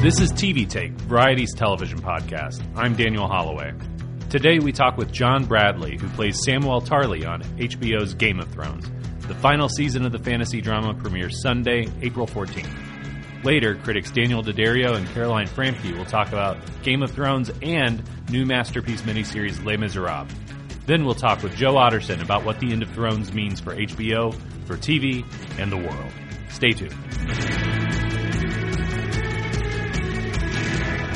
This is TV Take, Variety's television podcast. I'm Daniel Holloway. Today we talk with John Bradley, who plays Samwell Tarly on HBO's Game of Thrones. The final season of the fantasy drama premieres Sunday, April 14th. Later, critics Daniel D'Addario and Caroline Framke will talk about Game of Thrones and new masterpiece miniseries Les Misérables. Then we'll talk with Joe Otterson about what the end of Thrones means for HBO, for TV, and the world. Stay tuned.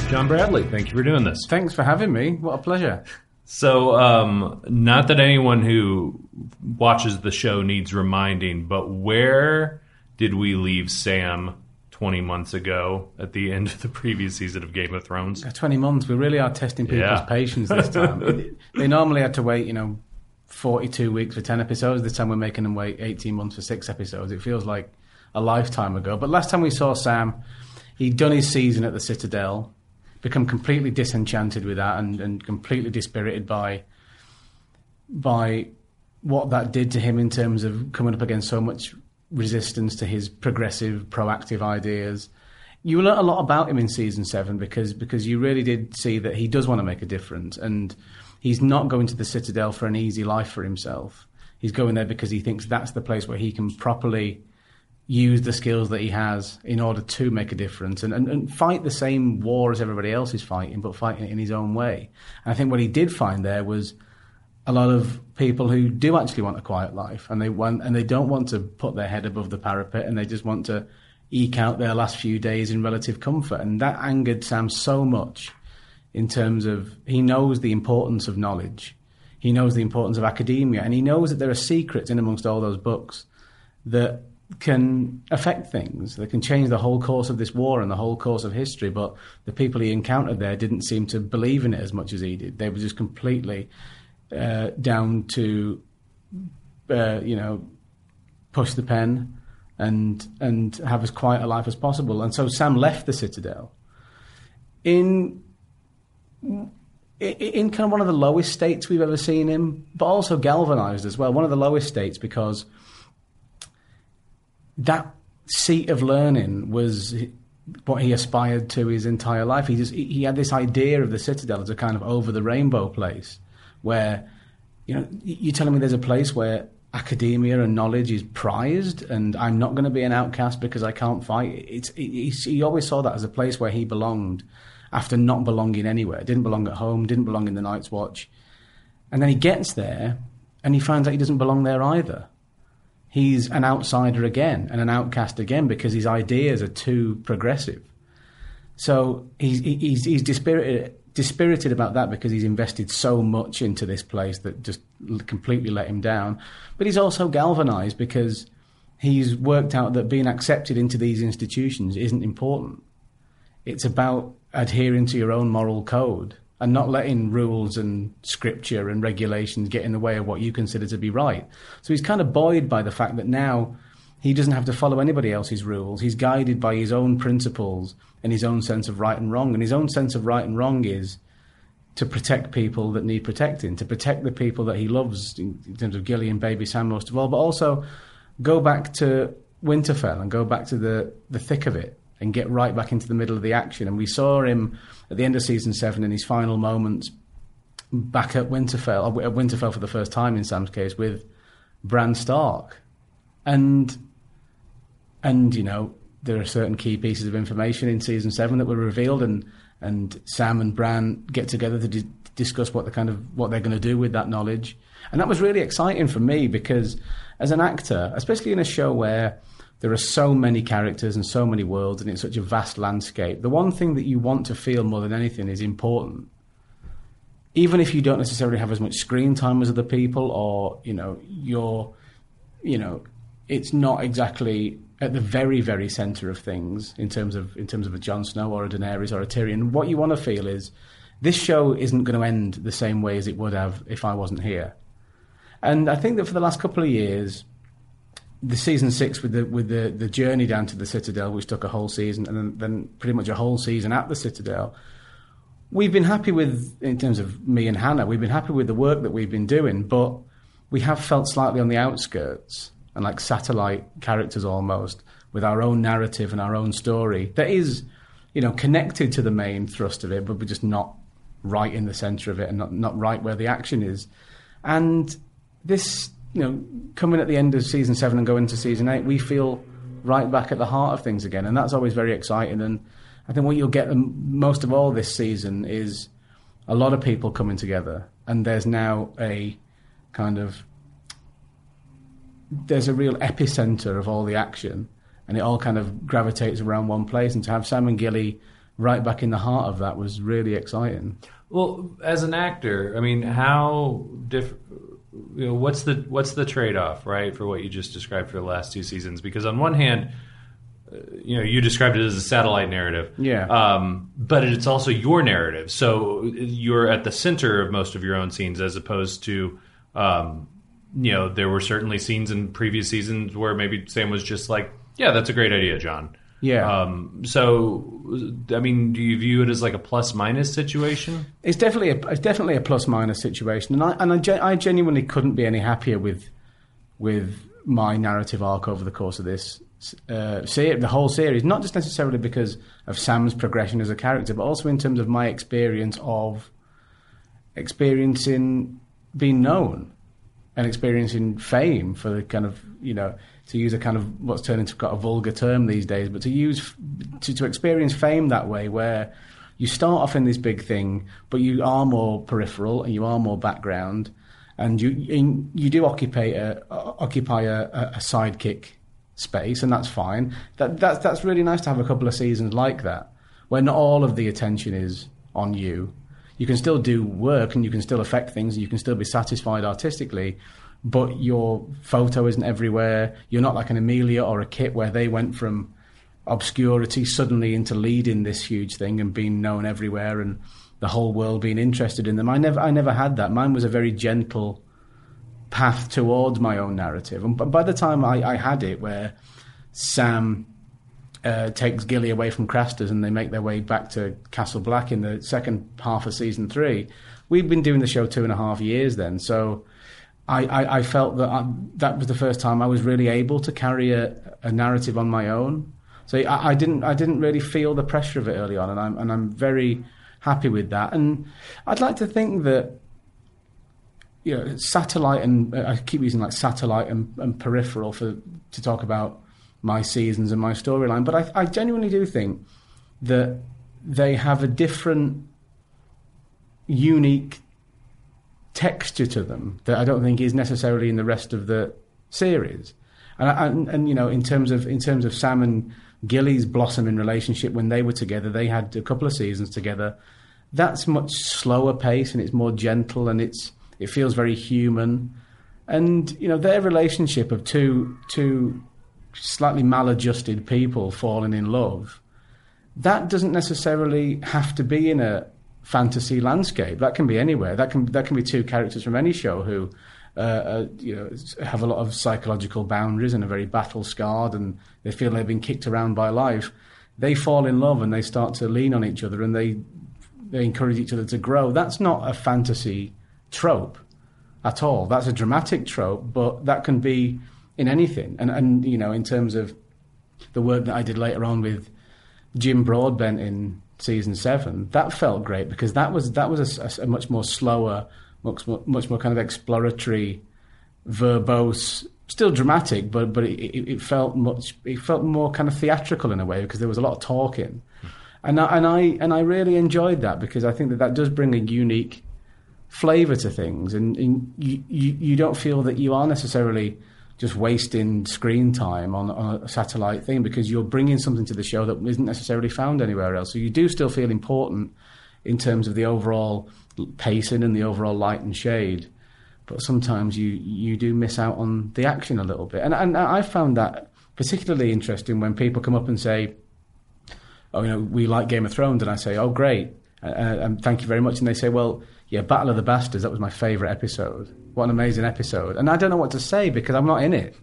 John Bradley, thank you for doing this. Thanks for having me. What a pleasure. So, not that anyone who watches the show needs reminding, but where did we leave Sam 20 months ago at the end of the previous season of Game of Thrones? 20 months. We really are testing people's patience this time. They normally had to wait, 42 weeks for 10 episodes. This time we're making them wait 18 months for 6 episodes. It feels like a lifetime ago. But last time we saw Sam, he'd done his season at the Citadel, become completely disenchanted with that and completely dispirited by what that did to him in terms of coming up against so much resistance to his progressive, proactive ideas. You learn a lot about him in season 7 because you really did see that he does want to make a difference, and he's not going to the Citadel for an easy life for himself. He's going there because he thinks that's the place where he can properly use the skills that he has in order to make a difference and fight the same war as everybody else is fighting, but fighting it in his own way. And I think what he did find there was a lot of people who do actually want a quiet life, and they don't want to put their head above the parapet, and they just want to eke out their last few days in relative comfort. And that angered Sam so much in terms of he knows the importance of knowledge. He knows the importance of academia, and he knows that there are secrets in amongst all those books that can affect things, that can change the whole course of this war and the whole course of history. But the people he encountered there didn't seem to believe in it as much as he did. They were just completely down to, push the pen and have as quiet a life as possible. And so Sam left the Citadel in kind of one of the lowest states we've ever seen him, but also galvanized as well. One of the lowest states because that seat of learning was what he aspired to his entire life. He had this idea of the Citadel as a kind of over the rainbow place, where, you're telling me there's a place where academia and knowledge is prized and I'm not going to be an outcast because I can't fight. He always saw that as a place where he belonged after not belonging anywhere. Didn't belong at home, didn't belong in the Night's Watch. And then he gets there and he finds out he doesn't belong there either. He's an outsider again and an outcast again because his ideas are too progressive. So he's dispirited about that because he's invested so much into this place that just completely let him down. But he's also galvanized because he's worked out that being accepted into these institutions isn't important. It's about adhering to your own moral code and not letting rules and scripture and regulations get in the way of what you consider to be right. So he's kind of buoyed by the fact that now he doesn't have to follow anybody else's rules. He's guided by his own principles and his own sense of right and wrong. And his own sense of right and wrong is to protect people that need protecting, to protect the people that he loves in terms of Gilly and Baby Sam most of all, but also go back to Winterfell and go back to the thick of it and get right back into the middle of the action. And we saw him at the end of season 7 in his final moments back at Winterfell, or at Winterfell for the first time in Sam's case, with Bran Stark. And there are certain key pieces of information in season 7 that were revealed, and Sam and Bran get together to discuss what they're going to do with that knowledge. And that was really exciting for me because as an actor, especially in a show where there are so many characters and so many worlds and it's such a vast landscape, the one thing that you want to feel more than anything is important. even if you don't necessarily have as much screen time as other people, or, you know, you're, you know, it's not exactly at the very, very centre of things in terms of a Jon Snow or a Daenerys or a Tyrion. What you want to feel is this show isn't going to end the same way as it would have if I wasn't here. And I think that for the last couple of years, the season six with the journey down to the Citadel, which took a whole season, and then pretty much a whole season at the Citadel, we've been happy with, in terms of me and Hannah, we've been happy with the work that we've been doing, but we have felt slightly on the outskirts and like satellite characters almost, with our own narrative and our own story that is, you know, connected to the main thrust of it, but we're just not right in the centre of it and not right where the action is. And this, you know, coming at the end of season 7 and going to season 8, we feel right back at the heart of things again, and that's always very exciting. And I think what you'll get most of all this season is a lot of people coming together, and there's now there's a real epicenter of all the action, and it all kind of gravitates around one place, and to have Sam and Gilly right back in the heart of that was really exciting. Well, as an actor, I mean, how different... You know, what's the trade-off, right, for what you just described for the last two seasons? Because on one hand, you know, you described it as a satellite narrative, yeah. But it's also your narrative, so you're at the center of most of your own scenes, as opposed to, you know, there were certainly scenes in previous seasons where maybe Sam was just like, "Yeah, that's a great idea, John." Yeah. So, I mean, do you view it as like a plus-minus situation? It's definitely a plus-minus situation, and I genuinely couldn't be any happier with my narrative arc over the course of this the whole series. Not just necessarily because of Sam's progression as a character, but also in terms of my experience of experiencing being known and experiencing fame for the kind of, you know, to use a kind of what's turned into quite a vulgar term these days, but to experience fame that way, where you start off in this big thing, but you are more peripheral and you are more background, and you do occupy a sidekick space, and that's fine. That's really nice to have a couple of seasons like that, where not all of the attention is on you. You can still do work, and you can still affect things, and you can still be satisfied artistically, but your photo isn't everywhere. You're not like an Amelia or a Kit, where they went from obscurity suddenly into leading this huge thing and being known everywhere and the whole world being interested in them. I never had that. Mine was a very gentle path towards my own narrative. And by the time I had it, where Sam takes Gilly away from Craster's and they make their way back to Castle Black in the second half of season 3, we've been doing the show 2.5 years then, so... I felt that that was the first time I was really able to carry a narrative on my own. So I didn't really feel the pressure of it early on, and I'm very happy with that. And I'd like to think that, you know, satellite and I keep using like satellite and peripheral to talk about my seasons and my storyline, but I genuinely do think that they have a different, unique texture to them that I don't think is necessarily in the rest of the series. And you know, in terms of Sam and Gilly's blossoming relationship, when they were together, they had a couple of seasons together. That's much slower pace, and it's more gentle, and it feels very human. And, you know, their relationship of two slightly maladjusted people falling in love, that doesn't necessarily have to be in a fantasy landscape. That can be anywhere. That can be two characters from any show who you know, have a lot of psychological boundaries and are very battle scarred, and they feel they've been kicked around by life. They fall in love and they start to lean on each other, and they encourage each other to grow. That's not a fantasy trope at all. That's a dramatic trope, but that can be in anything. And you know, in terms of the work that I did later on with Jim Broadbent in season 7, that felt great because that was a much more slower, much more kind of exploratory, verbose, still dramatic, but it felt more kind of theatrical in a way, because there was a lot of talking, and I really enjoyed that, because I think that does bring a unique flavour to things, and you don't feel that you are necessarily just wasting screen time on a satellite thing, because you're bringing something to the show that isn't necessarily found anywhere else. So you do still feel important in terms of the overall pacing and the overall light and shade, but sometimes you do miss out on the action a little bit. And I found that particularly interesting when people come up and say, oh, you know, we like Game of Thrones, and I say, oh, great, and thank you very much. And they say, well, yeah, Battle of the Bastards, that was my favourite episode. What an amazing episode. And I don't know what to say because I'm not in it.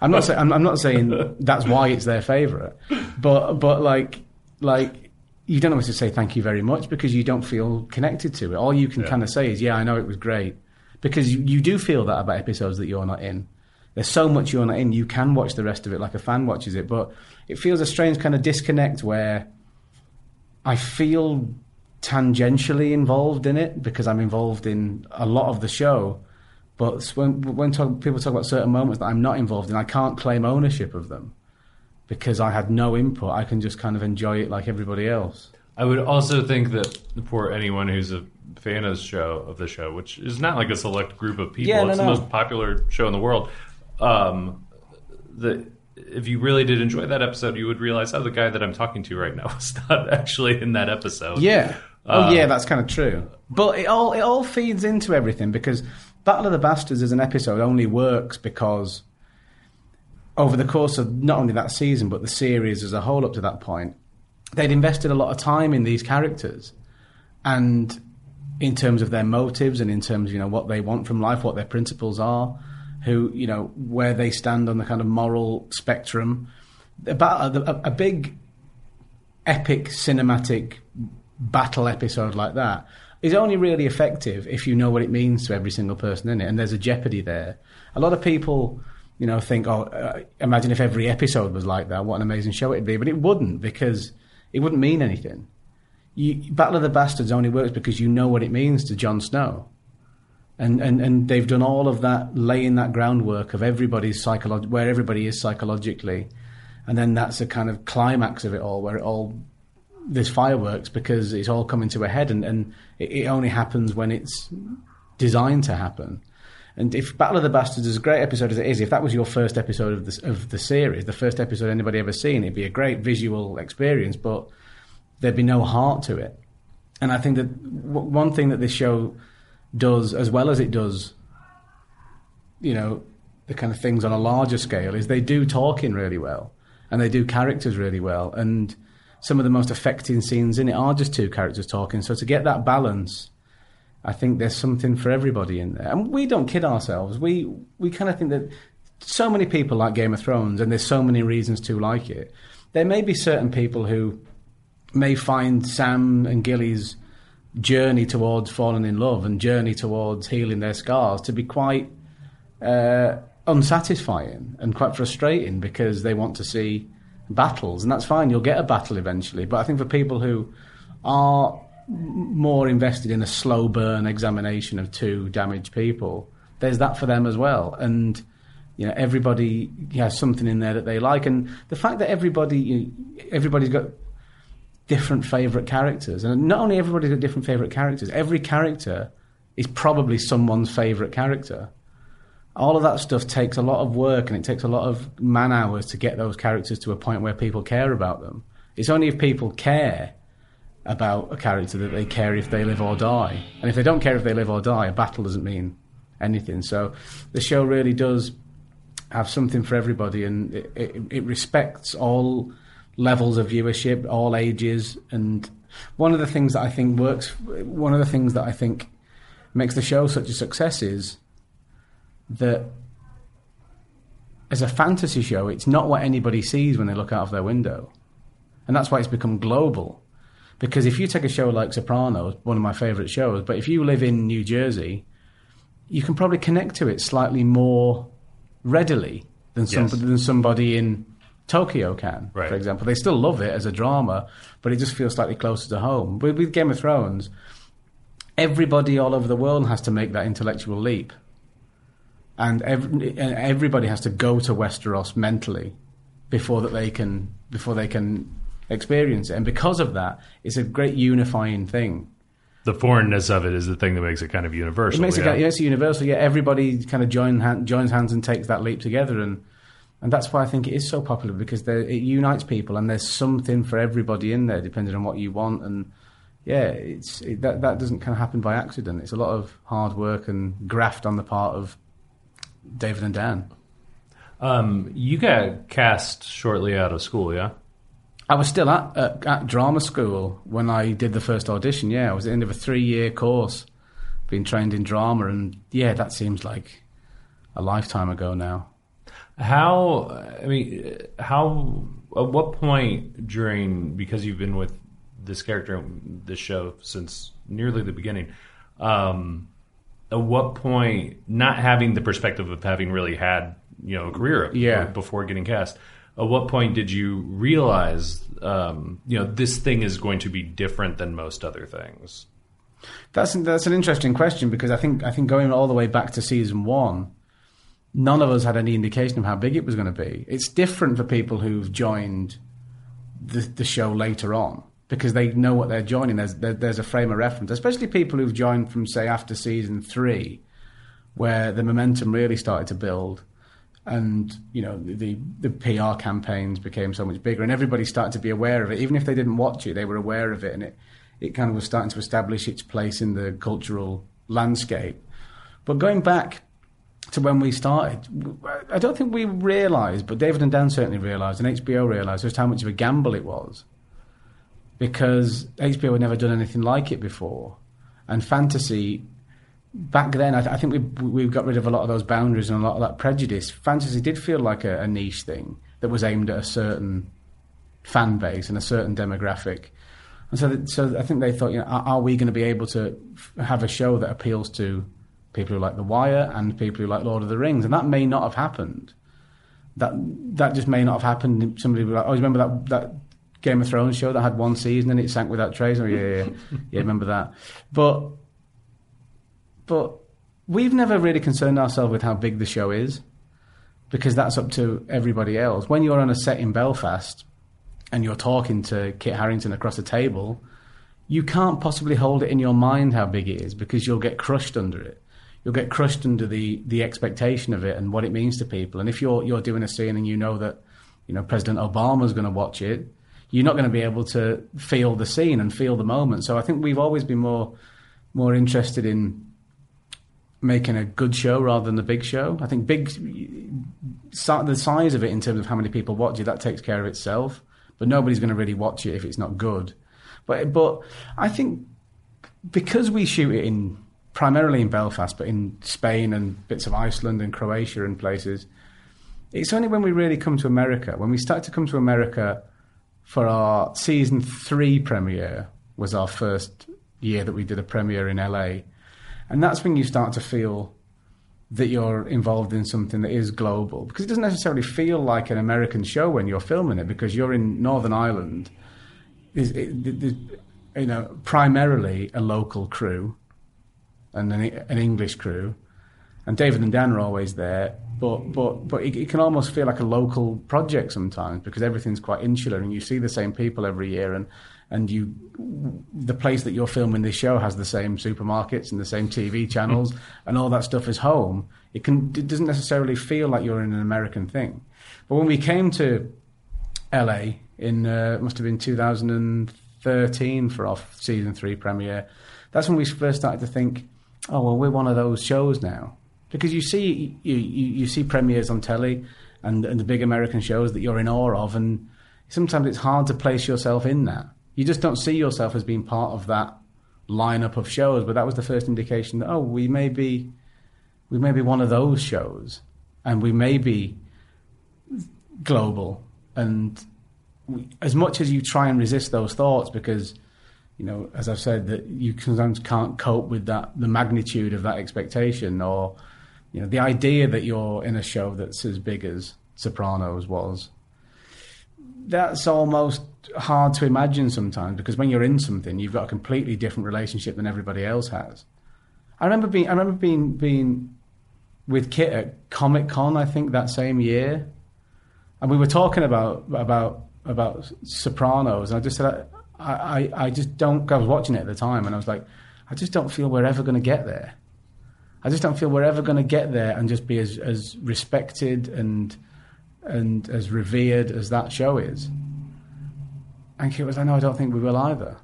I'm not saying that's why it's their favourite, but you don't always just say thank you very much because you don't feel connected to it. All you can kind of say is, yeah, I know it was great. Because you do feel that about episodes that you're not in. There's so much you're not in, you can watch the rest of it like a fan watches it, but it feels a strange kind of disconnect where I feel tangentially involved in it because I'm involved in a lot of the show. But when people talk about certain moments that I'm not involved in, I can't claim ownership of them because I had no input. I can just kind of enjoy it like everybody else. I would also think that for anyone who's a fan of the show, which is not like a select group of people, the most popular show in the world, if you really did enjoy that episode, you would realize, oh, the guy that I'm talking to right now was not actually in that episode. Yeah. That's kind of true. But it all feeds into everything because Battle of the Bastards as an episode only works because over the course of not only that season but the series as a whole up to that point, they'd invested a lot of time in these characters and in terms of their motives and in terms of, you know, what they want from life, what their principles are, who, you know, where they stand on the kind of moral spectrum. About a big epic cinematic battle episode like that is only really effective if you know what it means to every single person in it, and there's a jeopardy there. A lot of people, you know, think, imagine if every episode was like that, what an amazing show it'd be, but it wouldn't because it wouldn't mean anything. Battle of the Bastards only works because you know what it means to Jon Snow. And they've done all of that, laying that groundwork of everybody's where everybody is psychologically. And then that's a kind of climax of it all, where there's fireworks because it's all coming to a head and it only happens when it's designed to happen. And if Battle of the Bastards is a great episode as it is, if that was your first episode of the series, the first episode anybody ever seen, it'd be a great visual experience, but there'd be no heart to it. And I think that one thing that this show does, as well as it does, you know, the kind of things on a larger scale, is they do talking really well and they do characters really well. And some of the most affecting scenes in it are just two characters talking. So to get that balance, I think there's something for everybody in there. And we don't kid ourselves. We kind of think that so many people like Game of Thrones and there's so many reasons to like it. There may be certain people who may find Sam and Gilly's journey towards falling in love and journey towards healing their scars to be quite unsatisfying and quite frustrating because they want to see battles. And that's fine, you'll get a battle eventually. But I think for people who are more invested in a slow burn examination of two damaged people, there's that for them as well. And, you know, everybody has something in there that they like. And the fact that everybody's got different favourite characters. And not only everybody's got different favourite characters, every character is probably someone's favourite character. All of that stuff takes a lot of work and it takes a lot of man hours to get those characters to a point where people care about them. It's only if people care about a character that they care if they live or die. And if they don't care if they live or die, a battle doesn't mean anything. So the show really does have something for everybody and it respects all levels of viewership, all ages. And one of the things that I think makes the show such a success is that as a fantasy show, it's not what anybody sees when they look out of their window. And that's why it's become global. Because if you take a show like Sopranos, one of my favourite shows, but if you live in New Jersey, you can probably connect to it slightly more readily than somebody in Tokyo can, right, for example. They still love it as a drama, but it just feels slightly closer to home. With Game of Thrones, everybody all over the world has to make that intellectual leap. And everybody has to go to Westeros mentally before they can experience it. And because of that, it's a great unifying thing. The foreignness of it is the thing that makes it kind of universal. It's universal. Yeah, everybody kind of joins hands and takes that leap together. And that's why I think it is so popular, because it unites people and there's something for everybody in there, depending on what you want. And yeah, that doesn't kind of happen by accident. It's a lot of hard work and graft on the part of David and Dan. You got cast shortly out of school, yeah? I was still at drama school when I did the first audition, yeah. I was at the end of a 3-year course, being trained in drama, and yeah, that seems like a lifetime ago now. At what point during, because you've been with this character, this show, since nearly the beginning, at what point, not having the perspective of having really had, a career before getting cast, at what point did you realize, this thing is going to be different than most other things? That's an interesting question, because I think going all the way back to season 1, none of us had any indication of how big it was going to be. It's different for people who've joined the show later on, because they know what they're joining. There's a frame of reference, especially people who've joined from, say, after season 3, where the momentum really started to build. And, the PR campaigns became so much bigger, and everybody started to be aware of it. Even if they didn't watch it, they were aware of it, and it kind of was starting to establish its place in the cultural landscape. But going back to when we started, I don't think we realised, but David and Dan certainly realised, and HBO realised, just how much of a gamble it was, because HBO had never done anything like it before. And fantasy... Back then, I think we got rid of a lot of those boundaries and a lot of that prejudice. Fantasy did feel like a niche thing that was aimed at a certain fan base and a certain demographic. And so I think they thought, are we going to be able to have a show that appeals to people who like The Wire and people who like Lord of the Rings? And that may not have happened. That just may not have happened. Somebody would be like, I always remember that Game of Thrones show that had one season and it sank without trace. Oh, yeah, remember that. But we've never really concerned ourselves with how big the show is, because that's up to everybody else. When you're on a set in Belfast and you're talking to Kit Harington across the table, you can't possibly hold it in your mind how big it is, because you'll get crushed under it. You'll get crushed under the expectation of it and what it means to people. And if you're doing a scene and you know that President Obama's going to watch it, you're not going to be able to feel the scene and feel the moment. So I think we've always been more interested in making a good show rather than the big show. I think the size of it in terms of how many people watch it, that takes care of itself. But nobody's going to really watch it if it's not good. But I think because we shoot it primarily in Belfast, but in Spain and bits of Iceland and Croatia and places, it's only when we really come to America, when we start to come to America for our season 3 premiere, was our first year that we did a premiere in LA. And that's when you start to feel that you're involved in something that is global. Because it doesn't necessarily feel like an American show when you're filming it, because you're in Northern Ireland. Primarily a local crew and an English crew. And David and Dan are always there. But it can almost feel like a local project sometimes, because everything's quite insular and you see the same people every year. And the place that you're filming this show has the same supermarkets and the same TV channels and all that stuff is home. It doesn't necessarily feel like you're in an American thing. But when we came to LA in, it must have been 2013 for our season 3 premiere, that's when we first started to think, oh, well, we're one of those shows now. Because you see premieres on telly and the big American shows that you're in awe of, and sometimes it's hard to place yourself in that. You just don't see yourself as being part of that lineup of shows, but that was the first indication that, oh, we may be one of those shows, and we may be global. And as much as you try and resist those thoughts, because as I've said, that you sometimes can't cope with the magnitude of that expectation, or the idea that you're in a show that's as big as Sopranos was. That's almost hard to imagine sometimes, because when you're in something, you've got a completely different relationship than everybody else has. I remember being with Kit at Comic Con, I think, that same year, and we were talking about Sopranos, and I just said, I just don't. I was watching it at the time, and I was like, I just don't feel we're ever going to get there. I just don't feel we're ever going to get there and just be as respected and as revered as that show is. And Kit was like, no, I don't think we will either.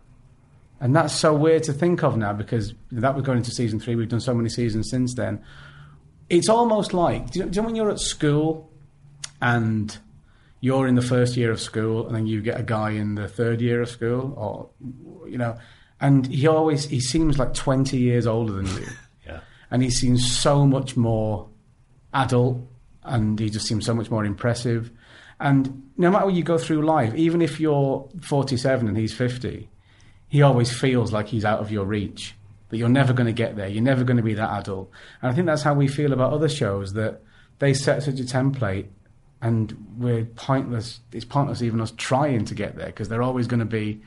And that's so weird to think of now, because that was going into season 3. We've done so many seasons since then. It's almost like, do you know when you're at school and you're in the first year of school and then you get a guy in the third year of school, or, you know, and he seems like 20 years older than you. Yeah. And he seems so much more adult, and he just seems so much more impressive. And no matter what you go through life, even if you're 47 and he's 50, he always feels like he's out of your reach, that you're never going to get there, you're never going to be that adult. And I think that's how we feel about other shows, that they set such a template and we're pointless. It's pointless even us trying to get there, because they're always going to be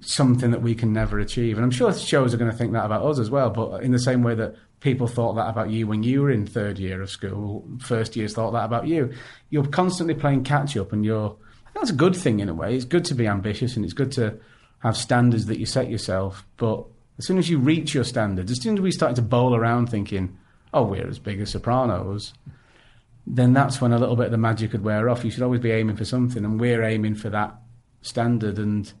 something that we can never achieve. And I'm sure shows are going to think that about us as well, but in the same way that people thought that about you when you were in third year of school, first years thought that about you. You're constantly playing catch-up, and I think that's a good thing in a way. It's good to be ambitious, and it's good to have standards that you set yourself, but as soon as you reach your standards, as soon as we start to bowl around thinking, oh, we're as big as Sopranos, then that's when a little bit of the magic could wear off. You should always be aiming for something, and we're aiming for that standard, and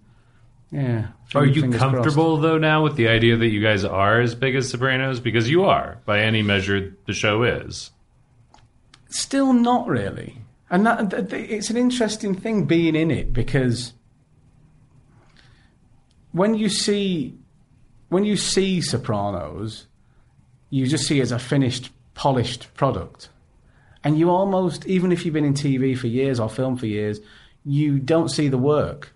yeah. Are you comfortable, though, now with the idea that you guys are as big as Sopranos? Because you are, by any measure, the show is. Still not really. And it's an interesting thing being in it, because when you see Sopranos, you just see it as a finished, polished product. And you almost, even if you've been in TV for years or film for years, you don't see the work.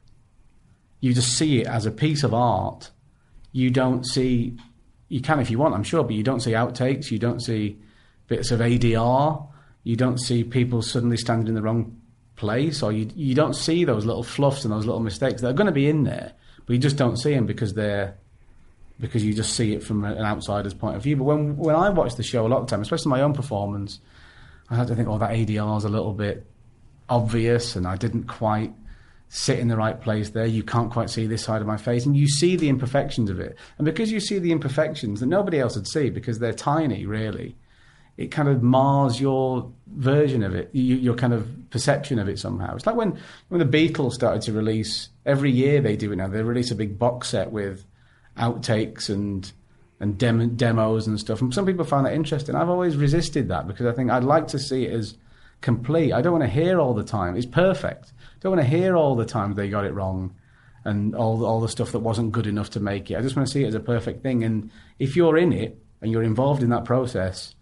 You just see it as a piece of art. You don't see... You can if you want, I'm sure, but you don't see outtakes. You don't see bits of ADR. You don't see people suddenly standing in the wrong place. Or you don't see those little fluffs and those little mistakes that are going to be in there, but you just don't see them because you just see it from an outsider's point of view. But when I watch the show a lot of the time, especially my own performance, I had to think, oh, that ADR's a little bit obvious and I didn't quite sit in the right place there, you can't quite see this side of my face, and you see the imperfections of it. And because you see the imperfections that nobody else would see, because they're tiny, really, it kind of mars your version of it, your kind of perception of it somehow. It's like when the Beatles started to release, every year they do it now, they release a big box set with outtakes and demos and stuff, and some people find that interesting. I've always resisted that, because I think I'd like to see it as complete. I don't want to hear all the time it's perfect. Don't want to hear all the time they got it wrong and all the stuff that wasn't good enough to make it. I just want to see it as a perfect thing. And if you're in it and you're involved in that process,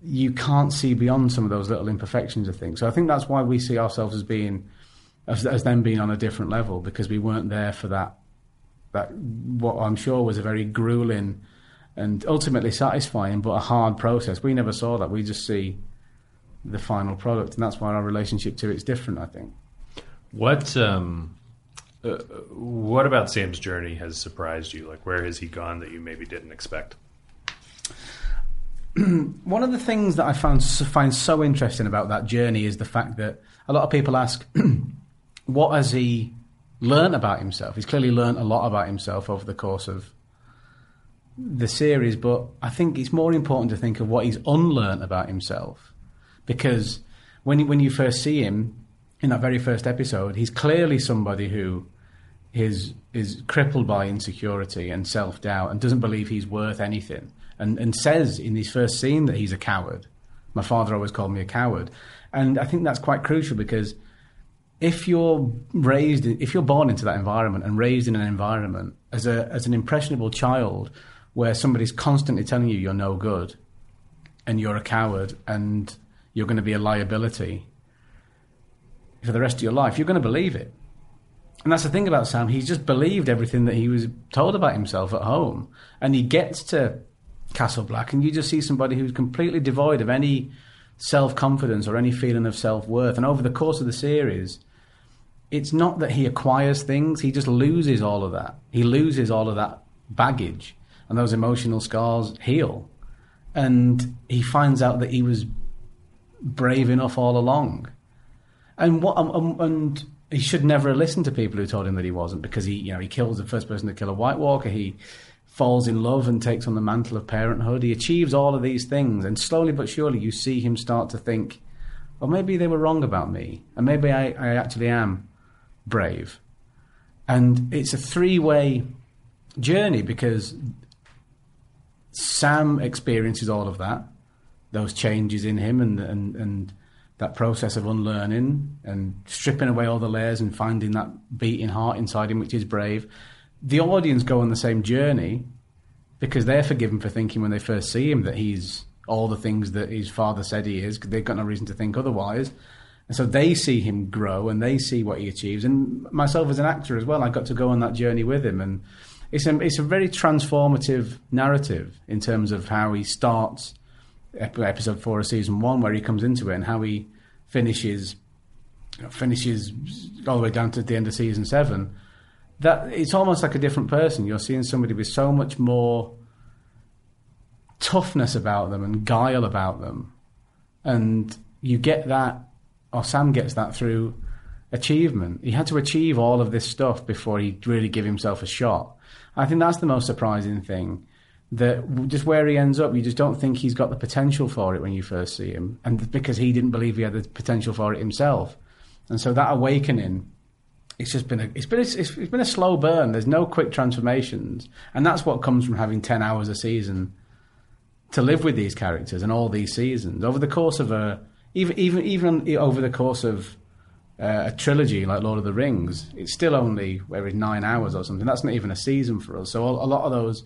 you can't see beyond some of those little imperfections of things. So I think that's why we see ourselves as being, as them being on a different level, because we weren't there for that what I'm sure was a very grueling and ultimately satisfying but a hard process. We never saw that. We just see the final product, and that's why our relationship to it's different, I think. What about Sam's journey has surprised you? Like, where has he gone that you maybe didn't expect? One of the things that I find so interesting about that journey is the fact that a lot of people ask, what has he learned about himself? He's clearly learned a lot about himself over the course of the series, but I think it's more important to think of what he's unlearned about himself. Because when you first see him in that very first episode, he's clearly somebody who is crippled by insecurity and self-doubt and doesn't believe he's worth anything, and says in his first scene that he's a coward. My father always called me a coward. And I think that's quite crucial, because if you're born into that environment and raised in an environment as an impressionable child where somebody's constantly telling you're no good and you're a coward and you're going to be a liability for the rest of your life, you're going to believe it. And that's the thing about Sam. He's just believed everything that he was told about himself at home. And he gets to Castle Black and you just see somebody who's completely devoid of any self-confidence or any feeling of self-worth. And over the course of the series, it's not that he acquires things. He just loses all of that. He loses all of that baggage, and those emotional scars heal. And he finds out that he was brave enough all along, and he should never have listened to people who told him that he wasn't, because he kills the first person to kill a White Walker, he falls in love and takes on the mantle of parenthood, he achieves all of these things, and slowly but surely you see him start to think, well, maybe they were wrong about me, and maybe I actually am brave. And it's a three-way journey because Sam experiences all of that, those changes in him and that process of unlearning and stripping away all the layers and finding that beating heart inside him, which is brave. The audience go on the same journey because they're forgiven for thinking when they first see him that he's all the things that his father said he is because they've got no reason to think otherwise. And so they see him grow and they see what he achieves. And myself as an actor as well, I got to go on that journey with him. And it's a very transformative narrative in terms of how he starts episode 4 of season 1 where he comes into it and how he finishes all the way down to the end of season 7. That it's almost like a different person. You're seeing somebody with so much more toughness about them and guile about them. And you get that, or Sam gets that through achievement. He had to achieve all of this stuff before he really give himself a shot. I think that's the most surprising thing, that just where he ends up, you just don't think he's got the potential for it when you first see him, and because he didn't believe he had the potential for it himself. And so that awakening, it's just been a slow burn. There's no quick transformations, and that's what comes from having 10 hours a season to live with these characters and all these seasons over the course of even over the course of a trilogy like Lord of the Rings. It's still only 9 hours or something. That's not even a season for us. So a lot of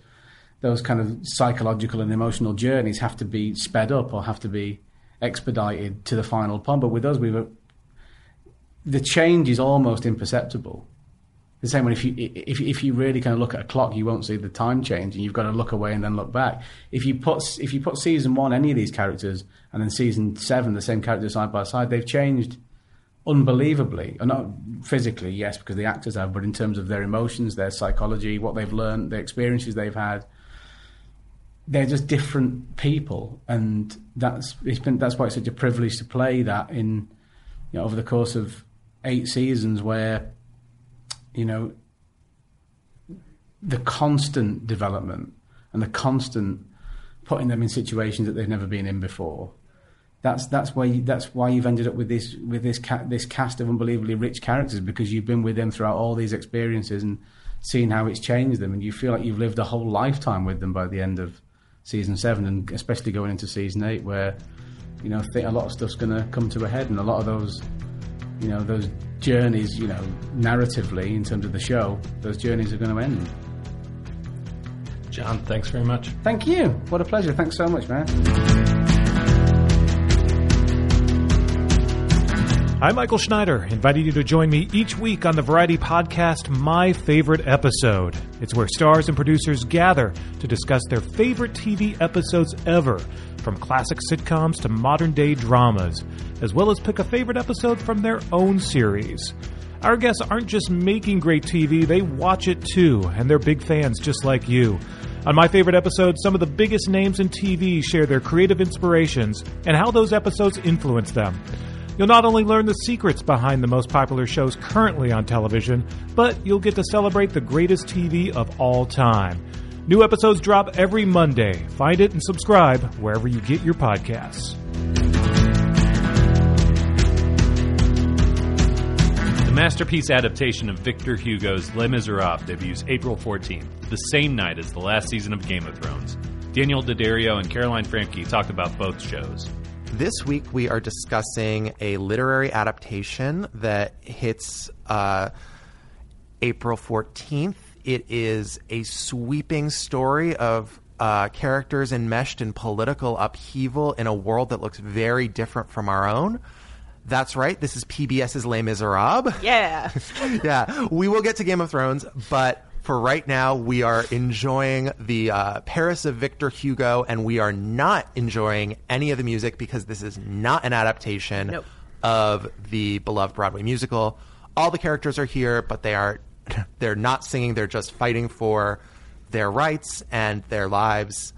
those kind of psychological and emotional journeys have to be sped up or have to be expedited to the final point. But with us, the change is almost imperceptible. The same way if you really kind of look at a clock, you won't see the time change, and you've got to look away and then look back. If you put season 1 any of these characters and then season 7 the same characters side by side, they've changed unbelievably. Or not physically, yes, because the actors have, but in terms of their emotions, their psychology, what they've learned, the experiences they've had. They're just different people, and that's why it's such a privilege to play that in, you know, over the course of 8 seasons where, you know, the constant development and the constant putting them in situations that they've never been in before. That's why you've ended up with this cast of unbelievably rich characters, because you've been with them throughout all these experiences and seen how it's changed them, and you feel like you've lived a whole lifetime with them by the end of season 7, and especially going into season 8, where, you know, I think a lot of stuff's going to come to a head, and a lot of those, you know, those journeys, you know, narratively in terms of the show, those journeys are going to end. John, thanks very much. Thank you. What a pleasure. Thanks so much, man. I'm Michael Schneider, inviting you to join me each week on the Variety podcast, My Favorite Episode. It's where stars and producers gather to discuss their favorite TV episodes ever, from classic sitcoms to modern-day dramas, as well as pick a favorite episode from their own series. Our guests aren't just making great TV, they watch it too, and they're big fans just like you. On My Favorite Episode, some of the biggest names in TV share their creative inspirations and how those episodes influence them. You'll not only learn the secrets behind the most popular shows currently on television, but you'll get to celebrate the greatest TV of all time. New episodes drop every Monday. Find it and subscribe wherever you get your podcasts. The masterpiece adaptation of Victor Hugo's Les Misérables debuts April 14th, the same night as the last season of Game of Thrones. Daniel D'Addario and Caroline Framke talk about both shows. This week we are discussing a literary adaptation that hits April 14th. It is a sweeping story of characters enmeshed in political upheaval in a world that looks very different from our own. That's right. This is PBS's Les Miserables. Yeah. Yeah. We will get to Game of Thrones, but for right now, we are enjoying the Paris of Victor Hugo, and we are not enjoying any of the music because this is not an adaptation of the beloved Broadway musical. All the characters are here, but they're not singing. They're just fighting for their rights and their lives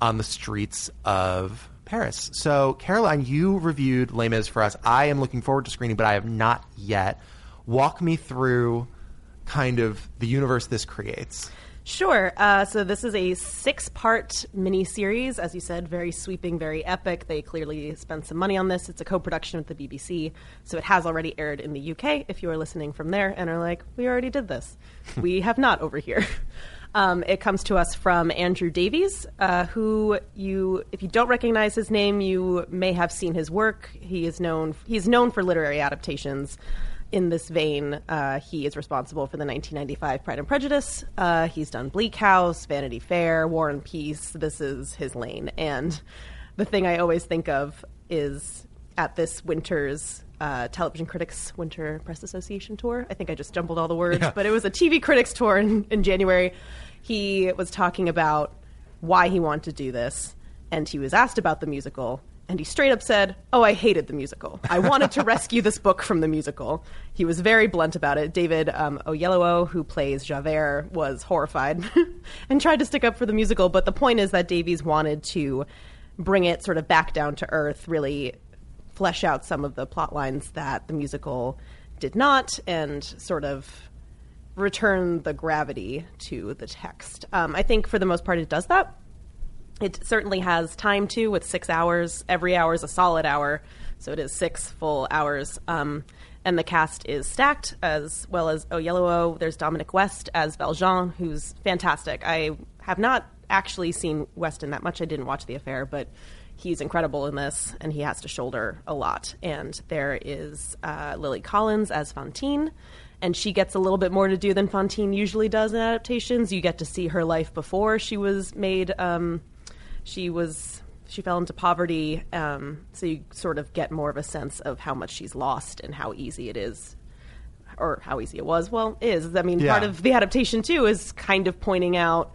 on the streets of Paris. So, Caroline, you reviewed Les Mis for us. I am looking forward to screening, but I have not yet. Walk me through kind of the universe this creates. Sure. So this is a 6-part miniseries. As you said, very sweeping, very epic. They clearly spent some money on this. It's a co-production with the BBC. So it has already aired in the UK, if you are listening from there and are like, we already did this. We have not over here. It comes to us from Andrew Davies, who if you don't recognize his name, you may have seen his work. He's known for literary adaptations. In this vein, he is responsible for the 1995 Pride and Prejudice. He's done Bleak House, Vanity Fair, War and Peace. This is his lane. And the thing I always think of is at this winter's Television Critics Winter Press Association tour. I think I just jumbled all the words, yeah. But it was a TV Critics tour in January. He was talking about why he wanted to do this, and he was asked about the musical. And he straight up said, oh, I hated the musical. I wanted to rescue this book from the musical. He was very blunt about it. David Oyelowo, who plays Javert, was horrified and tried to stick up for the musical. But the point is that Davies wanted to bring it sort of back down to earth, really flesh out some of the plot lines that the musical did not, and sort of return the gravity to the text. I think for the most part it does that. It certainly has time, too, with 6 hours. Every hour is a solid hour, so it is 6 full hours. And the cast is stacked, as well as Oyelowo. There's Dominic West as Valjean, who's fantastic. I have not actually seen Weston that much. I didn't watch The Affair, but he's incredible in this, and he has to shoulder a lot. And there is Lily Collins as Fontine, and she gets a little bit more to do than Fontine usually does in adaptations. You get to see her life before she was made... She fell into poverty, so you sort of get more of a sense of how much she's lost and how easy it is, or how easy it was. Well, is. I mean, yeah. Part of the adaptation, too, is kind of pointing out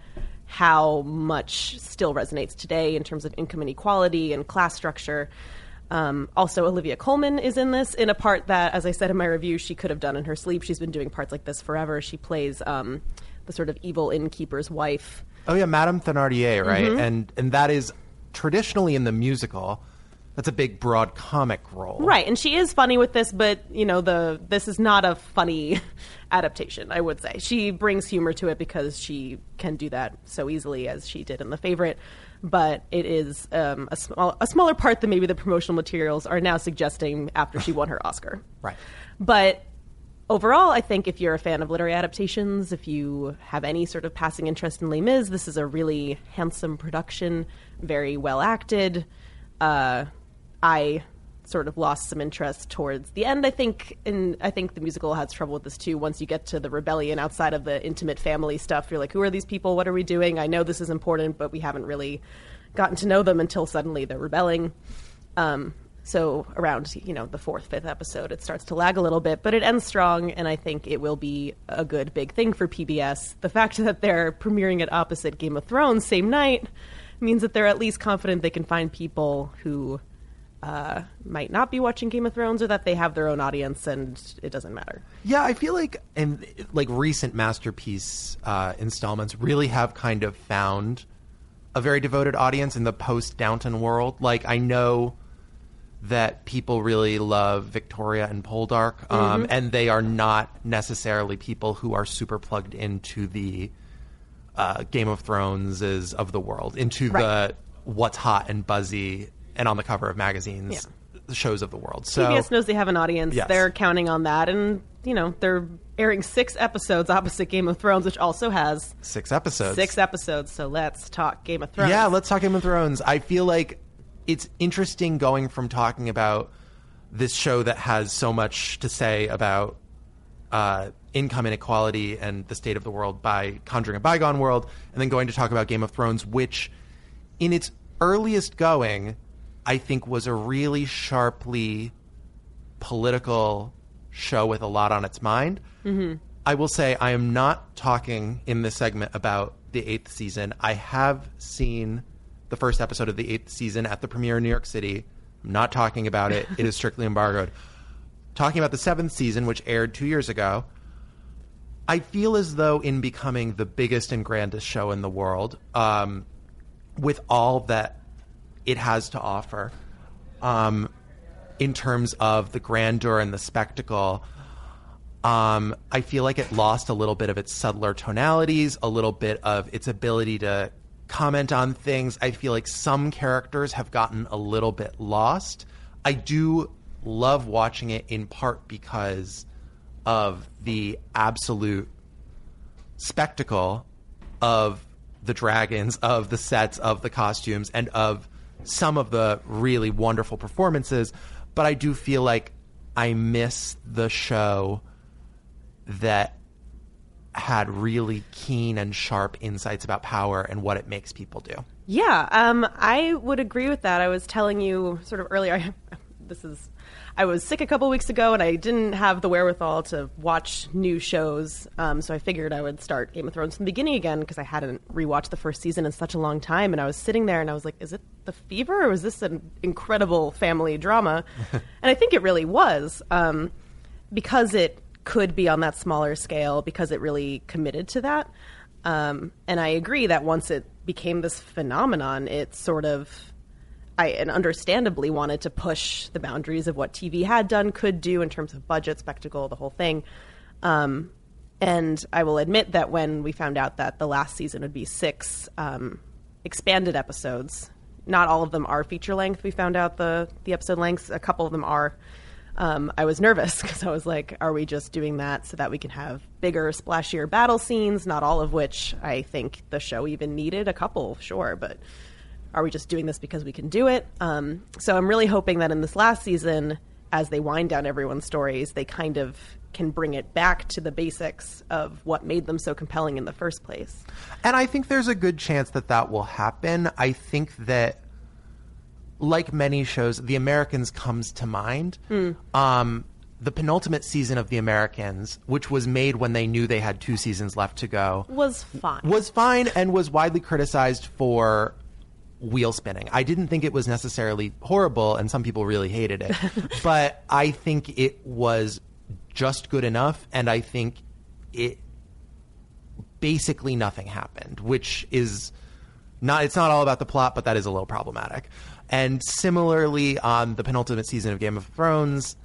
how much still resonates today in terms of income inequality and class structure. Also, Olivia Colman is in this, in a part that, as I said in my review, she could have done in her sleep. She's been doing parts like this forever. She plays the sort of evil innkeeper's wife. Oh, yeah, Madame Thénardier, right? Mm-hmm. And that is traditionally in the musical, that's a big, broad comic role. Right, and she is funny with this, but, you know, this is not a funny adaptation, I would say. She brings humor to it because she can do that so easily, as she did in The Favorite, but it is a smaller part than maybe the promotional materials are now suggesting after she won her Oscar. Right. But... overall, I think if you're a fan of literary adaptations, if you have any sort of passing interest in Les Mis, this is a really handsome production, very well acted. I sort of lost some interest towards the end, I think, and I think the musical has trouble with this too. Once you get to the rebellion outside of the intimate family stuff, you're like, who are these people? What are we doing? I know this is important, but we haven't really gotten to know them until suddenly they're rebelling. So around, you know, the 4th, 5th episode, it starts to lag a little bit, but it ends strong, and I think it will be a good big thing for PBS. The fact that they're premiering it opposite Game of Thrones same night means that they're at least confident they can find people who might not be watching Game of Thrones, or that they have their own audience, and it doesn't matter. Yeah, I feel like recent Masterpiece installments really have kind of found a very devoted audience in the post-Downton world. Like, I know... that people really love Victoria and Poldark, mm-hmm. and they are not necessarily people who are super plugged into the Game of Thrones of the world, into the what's hot and buzzy and on the cover of magazines shows of the world. So PBS knows they have an audience. Yes. They're counting on that, and you know they're airing 6 episodes opposite Game of Thrones, which also has 6 episodes. 6 episodes. So let's talk Game of Thrones. Yeah, let's talk Game of Thrones. I feel like. It's interesting going from talking about this show that has so much to say about income inequality and the state of the world by conjuring a bygone world, and then going to talk about Game of Thrones, which in its earliest going, I think was a really sharply political show with a lot on its mind. Mm-hmm. I will say I am not talking in this segment about the 8th season. I have seen... the first episode of the 8th season at the premiere in New York City. I'm not talking about it. It is strictly embargoed. Talking about the 7th season, which aired 2 years ago, I feel as though in becoming the biggest and grandest show in the world, with all that it has to offer, in terms of the grandeur and the spectacle, I feel like it lost a little bit of its subtler tonalities, a little bit of its ability to comment on things. I feel like some characters have gotten a little bit lost. I do love watching it in part because of the absolute spectacle of the dragons, of the sets, of the costumes, and of some of the really wonderful performances. But I do feel like I miss the show that had really keen and sharp insights about power and what it makes people do. Yeah, I would agree with that. I was telling you sort of earlier, I was sick a couple weeks ago and I didn't have the wherewithal to watch new shows, so I figured I would start Game of Thrones from the beginning again because I hadn't rewatched the first season in such a long time. And I was sitting there and I was like, is it The Fever or is this an incredible family drama? And I think it really was, because it could be on that smaller scale, because it really committed to that. And I agree that once it became this phenomenon, it sort of, and understandably wanted to push the boundaries of what TV had done, could do in terms of budget, spectacle, the whole thing. And I will admit that when we found out that the last season would be 6 expanded episodes, not all of them are feature length. We found out the episode lengths. A couple of them are. I was nervous because I was like, are we just doing that so that we can have bigger, splashier battle scenes? Not all of which I think the show even needed. A couple, sure, but are we just doing this because we can do it? So I'm really hoping that in this last season, as they wind down everyone's stories, they kind of can bring it back to the basics of what made them so compelling in the first place. And I think there's a good chance that that will happen. I think that, like many shows, The Americans comes to mind. The penultimate season of The Americans, which was made when they knew they had 2 seasons left to go, was fine and was widely criticized for wheel spinning. I didn't think it was necessarily horrible, and some people really hated it. But I think it was just good enough, and I think it basically nothing happened, which is not, it's not all about the plot, but that is a little problematic. And similarly, on the penultimate season of Game of Thrones,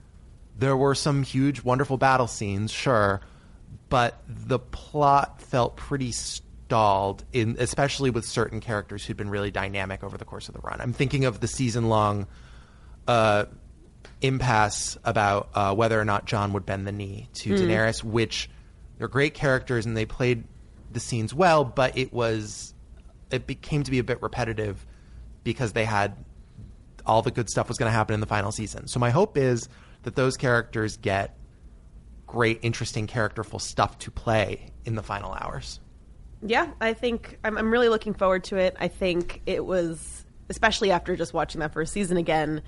there were some huge, wonderful battle scenes, sure, but the plot felt pretty stalled, especially with certain characters who'd been really dynamic over the course of the run. I'm thinking of the season-long impasse about whether or not Jon would bend the knee to Daenerys, which they're great characters and they played the scenes well, but it became to be a bit repetitive because they had all the good stuff was going to happen in the final season. So my hope is that those characters get great, interesting, characterful stuff to play in the final hours. Yeah, I think I'm really looking forward to it. I think it was, especially after just watching that first season again,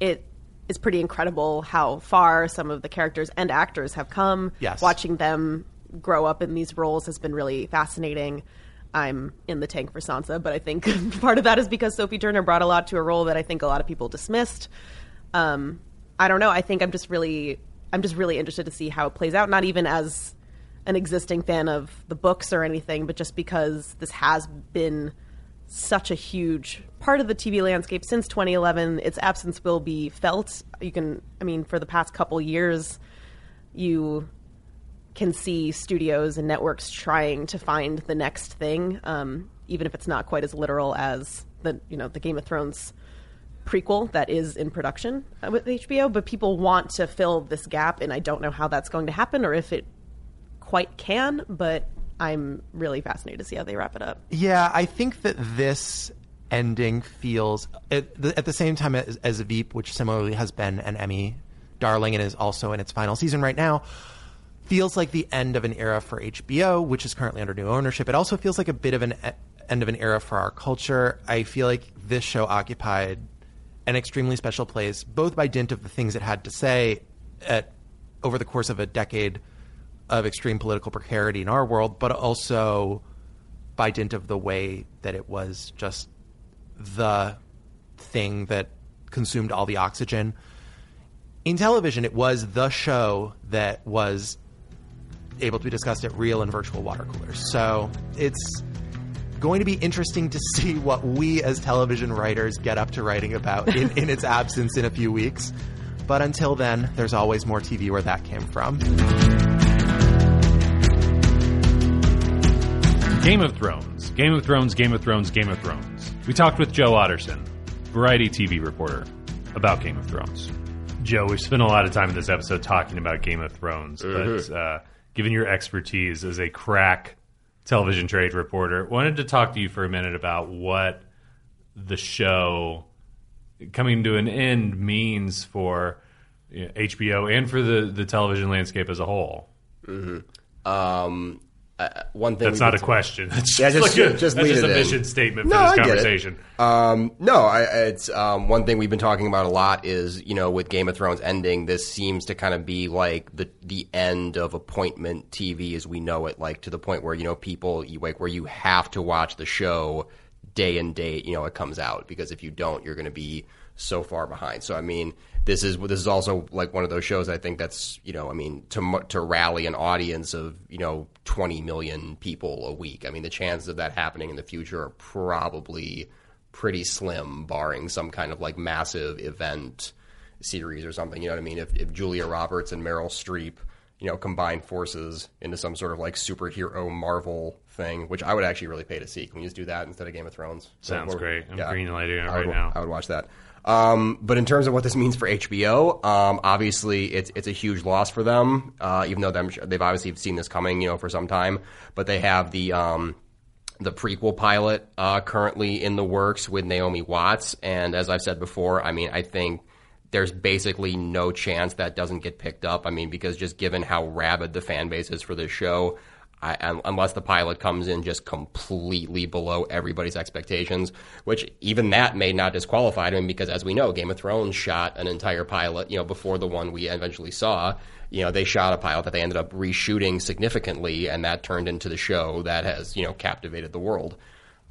it is pretty incredible how far some of the characters and actors have come. Yes. Watching them grow up in these roles has been really fascinating. I'm in the tank for Sansa, but I think part of that is because Sophie Turner brought a lot to a role that I think a lot of people dismissed. I don't know. I think I'm just really interested to see how it plays out, not even as an existing fan of the books or anything, but just because this has been such a huge part of the TV landscape since 2011. Its absence will be felt. For the past couple years, you can see studios and networks trying to find the next thing, even if it's not quite as literal as the Game of Thrones prequel that is in production with HBO. But people want to fill this gap, and I don't know how that's going to happen or if it quite can, but I'm really fascinated to see how they wrap it up. Yeah, I think that this ending feels at the same time as Veep, which similarly has been an Emmy darling and is also in its final season right now, feels like the end of an era for HBO, which is currently under new ownership. It also feels like a bit of an end of an era for our culture. I feel like this show occupied an extremely special place, both by dint of the things it had to say over the course of a decade of extreme political precarity in our world, but also by dint of the way that it was just the thing that consumed all the oxygen. In television, it was the show that was able to be discussed at real and virtual water coolers. So it's going to be interesting to see what we as television writers get up to writing about in its absence in a few weeks. But until then, there's always more TV where that came from. Game of Thrones. Game of Thrones, Game of Thrones, Game of Thrones. We talked with Joe Otterson, Variety TV reporter, about Game of Thrones. Joe, we've spent a lot of time in this episode talking about Game of Thrones, but given your expertise as a crack television trade reporter, wanted to talk to you for a minute about what the show coming to an end means for HBO and for the television landscape as a whole. Mm-hmm. One thing that's not a question. That's just a mission statement for this conversation. It's one thing we've been talking about a lot is, you know, with Game of Thrones ending, this seems to kind of be like the end of appointment TV as we know it, like to the point where, you know, people like where you have to watch the show day and date, you know, it comes out, because if you don't, you're going to be so far behind. So, I mean, this is also like one of those shows, I think, that's, you know, I mean, to rally an audience of, you know, 20 million people a week. I mean, the chances of that happening in the future are probably pretty slim, barring some kind of like massive event series or something. You know what I mean? If Julia Roberts and Meryl Streep, you know, combine forces into some sort of like superhero Marvel thing, which I would actually really pay to see. Can we just do that instead of Game of Thrones? Sounds great. I'm greenlighting it right now. I would watch that. But in terms of what this means for HBO, obviously it's a huge loss for them, even though they've obviously seen this coming, you know, for some time. But they have the prequel pilot currently in the works with Naomi Watts. And as I've said before, I mean, I think there's basically no chance that doesn't get picked up. I mean, because just given how rabid the fan base is for this show, unless the pilot comes in just completely below everybody's expectations, which even that may not disqualify him, because as we know, Game of Thrones shot an entire pilot, you know, before the one we eventually saw. You know, they shot a pilot that they ended up reshooting significantly, and that turned into the show that has, you know, captivated the world.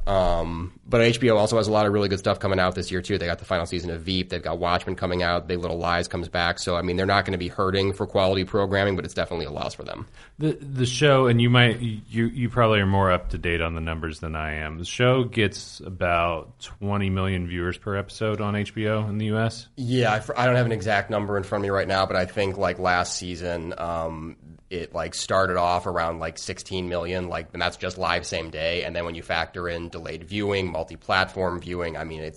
But HBO also has a lot of really good stuff coming out this year, too. They got the final season of Veep. They've got Watchmen coming out. Big Little Lies comes back. So, I mean, they're not going to be hurting for quality programming, but it's definitely a loss for them. The show, and you probably are more up to date on the numbers than I am. The show gets about 20 million viewers per episode on HBO in the U.S.? Yeah, I don't have an exact number in front of me right now, but I think, like, last season, it like started off around like 16 million, like, and that's just live same day. And then when you factor in delayed viewing, multi-platform viewing, I mean,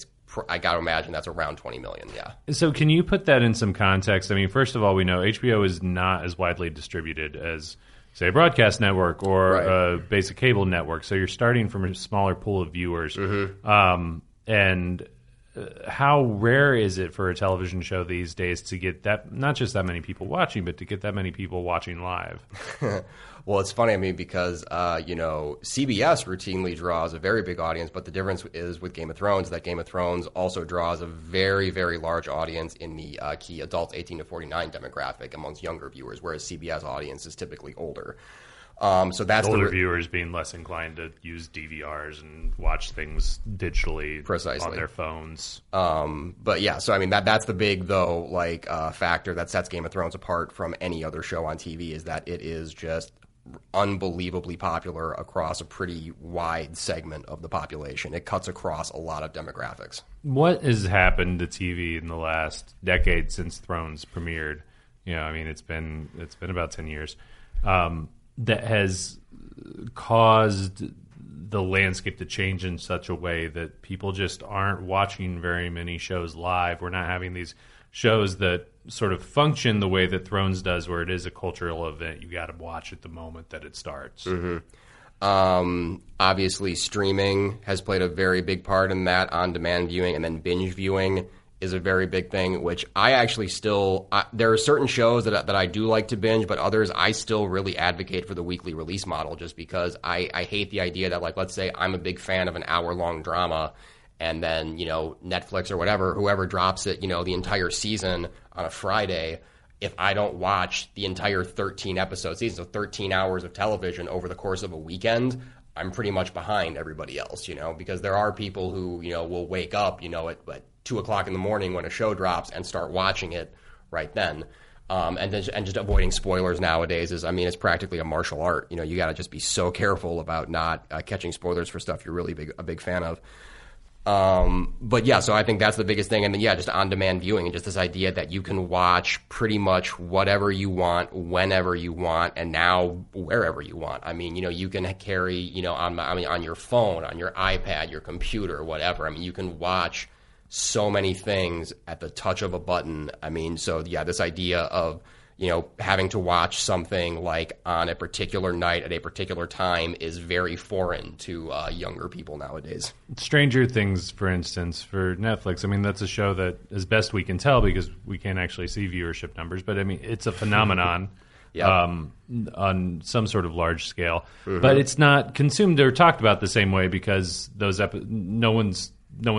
I got to imagine that's around 20 million. Yeah. So can you put that in some context? I mean, first of all, we know HBO is not as widely distributed as, say, a broadcast network or a basic cable network. So you're starting from a smaller pool of viewers. Mm-hmm. And how rare is it for a television show these days to get that, not just that many people watching, but to get that many people watching live? Well, it's funny, I mean, because, you know, CBS routinely draws a very big audience, but the difference is with Game of Thrones that Game of Thrones also draws a very, very large audience in the key adult 18 to 49 demographic amongst younger viewers, whereas CBS audience is typically older. So that's older viewers being less inclined to use DVRs and watch things digitally on their phones. But yeah, so I mean that's the big though like factor that sets Game of Thrones apart from any other show on TV is that it is just unbelievably popular across a pretty wide segment of the population. It cuts across a lot of demographics. What has happened to TV in the last decade since Thrones premiered? You know, I mean it's been about 10 years. That has caused the landscape to change in such a way that people just aren't watching very many shows live. We're not having these shows that sort of function the way that Thrones does, where it is a cultural event. You got to watch at the moment that it starts. Mm-hmm. Obviously, streaming has played a very big part in that. On-demand viewing and then binge viewing is a very big thing, which I actually still there are certain shows that I do like to binge, but others I still really advocate for the weekly release model just because I hate the idea that, like, let's say I'm a big fan of an hour-long drama and then, you know, Netflix or whatever, whoever drops it, you know, the entire season on a Friday, if I don't watch the entire 13-episode season, so 13 hours of television over the course of a weekend, I'm pretty much behind everybody else, you know, because there are people who, you know, will wake up, you know, at 2:00 in the morning when a show drops and start watching it right then. And just avoiding spoilers nowadays is, I mean, it's practically a martial art. You know, you got to just be so careful about not catching spoilers for stuff you're really a big fan of. But yeah, so I think that's the biggest thing. And then, yeah, just on-demand viewing and just this idea that you can watch pretty much whatever you want, whenever you want, and now wherever you want. I mean, you know, you can carry, you know, on your phone, on your iPad, your computer, whatever. I mean, you can watch so many things at the touch of a button. I mean, so yeah, this idea of, you know, having to watch something like on a particular night at a particular time is very foreign to younger people nowadays. Stranger Things, for instance, for Netflix, I mean, that's a show that, as best we can tell, because we can't actually see viewership numbers, but I mean, it's a phenomenon on some sort of large scale. Mm-hmm. But it's not consumed or talked about the same way because those no one's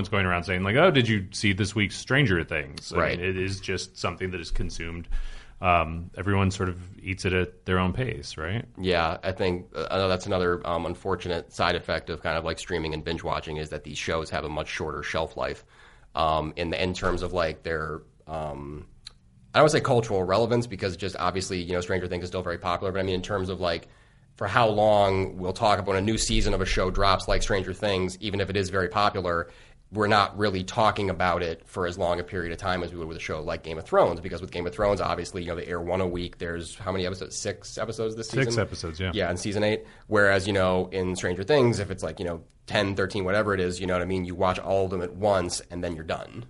going around saying like, oh, did you see this week's Stranger Things? Right. I mean, it is just something that is consumed. Everyone sort of eats it at their own pace, right? Yeah, I think that's another unfortunate side effect of kind of like streaming and binge watching is that these shows have a much shorter shelf life in terms of like their, I don't want to say cultural relevance because just obviously, you know, Stranger Things is still very popular, but I mean in terms of like for how long we'll talk about a new season of a show drops like Stranger Things, even if it is very popular, we're not really talking about it for as long a period of time as we would with a show like Game of Thrones, because with Game of Thrones, obviously, you know, they air one a week. There's how many episodes? 6 episodes this season? 6 episodes, yeah. Yeah, in season 8. Whereas, you know, in Stranger Things, if it's like, you know, 10, 13, whatever it is, you know what I mean? You watch all of them at once and then you're done.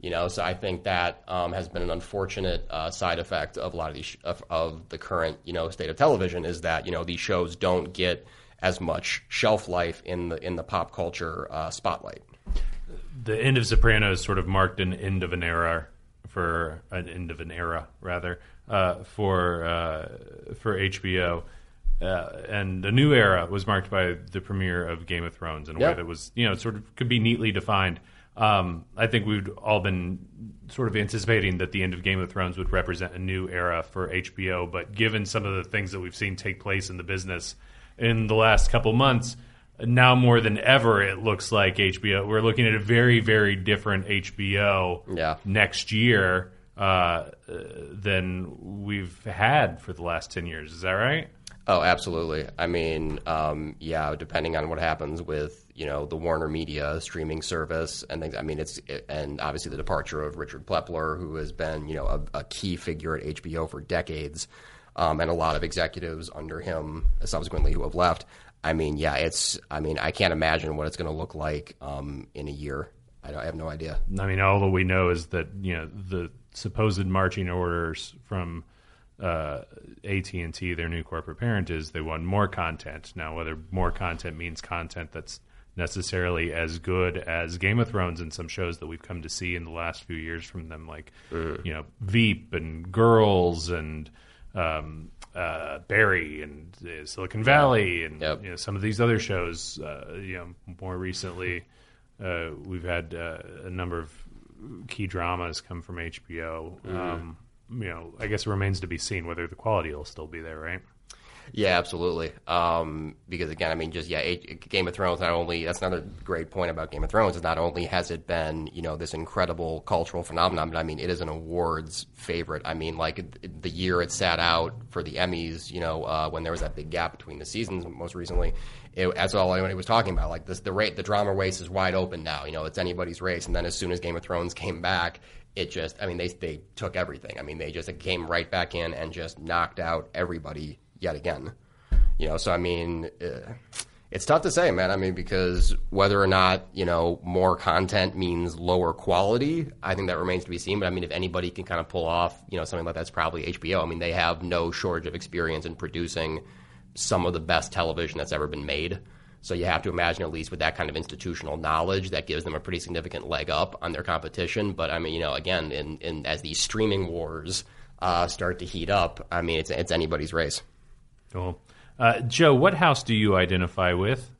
You know, so I think that has been an unfortunate side effect of a lot of these of the current, you know, state of television is that, you know, these shows don't get as much shelf life in the pop culture spotlight. The end of Sopranos sort of marked an end of an era for HBO. And the new era was marked by the premiere of Game of Thrones in a way that was, you know, sort of could be neatly defined. I think we've all been sort of anticipating that the end of Game of Thrones would represent a new era for HBO. But given some of the things that we've seen take place in the business in the last couple months, now more than ever, it looks like HBO. We're looking at a very, very different HBO next year than we've had for the last 10 years. Is that right? Oh, absolutely. I mean, depending on what happens with, you know, the Warner Media streaming service and things. I mean, and obviously the departure of Richard Plepler, who has been, you know, a key figure at HBO for decades, and a lot of executives under him subsequently who have left. I mean, yeah, I can't imagine what it's going to look like in a year. I have no idea. I mean, all that we know is that, you know, the supposed marching orders from AT&T, their new corporate parent, is they want more content. Now, whether more content means content that's necessarily as good as Game of Thrones and some shows that we've come to see in the last few years from them, like, you know, Veep and Girls and... Barry and Silicon Valley and you know, some of these other shows. You know, more recently, we've had a number of key dramas come from HBO. You know, I guess it remains to be seen whether the quality will still be there, right? Yeah, absolutely. Because again, I mean, just Game of Thrones. Not only that's another great point about Game of Thrones is not only has it been, you know, this incredible cultural phenomenon, but I mean, it is an awards favorite. I mean, like the year it sat out for the Emmys, you know, when there was that big gap between the seasons. Most recently, that's all anybody was talking about. Like this, the drama race is wide open now. You know, it's anybody's race. And then as soon as Game of Thrones came back, it just, I mean, they took everything. I mean, they just came right back in and just knocked out everybody yet again. You know, so I mean, it's tough to say, man. I mean, because whether or not, you know, more content means lower quality, I think that remains to be seen. But I mean, if anybody can kind of pull off, you know, something like that's probably HBO. I mean, they have no shortage of experience in producing some of the best television that's ever been made. So you have to imagine, at least with that kind of institutional knowledge, that gives them a pretty significant leg up on their competition. But I mean, you know, again, in as these streaming wars start to heat up, I mean, it's anybody's race. Cool. Joe, what house do you identify with?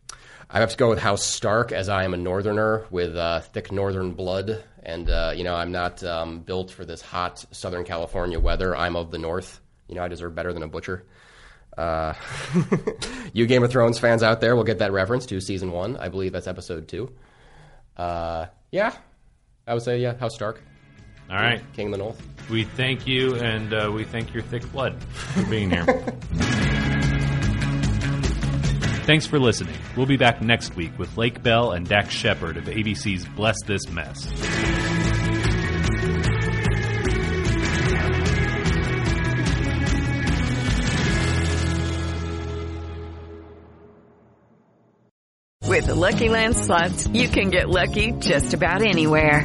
I have to go with House Stark, as I am a northerner with thick northern blood. And, you know, I'm not built for this hot Southern California weather. I'm of the north. You know, I deserve better than a butcher. You Game of Thrones fans out there will get that reference to season 1. I believe that's episode 2. I would say, House Stark. All right. King of the North. We thank you, and we thank your thick blood for being here. Thanks for listening. We'll be back next week with Lake Bell and Dax Shepard of ABC's Bless This Mess. With the Lucky Land Slots, you can get lucky just about anywhere.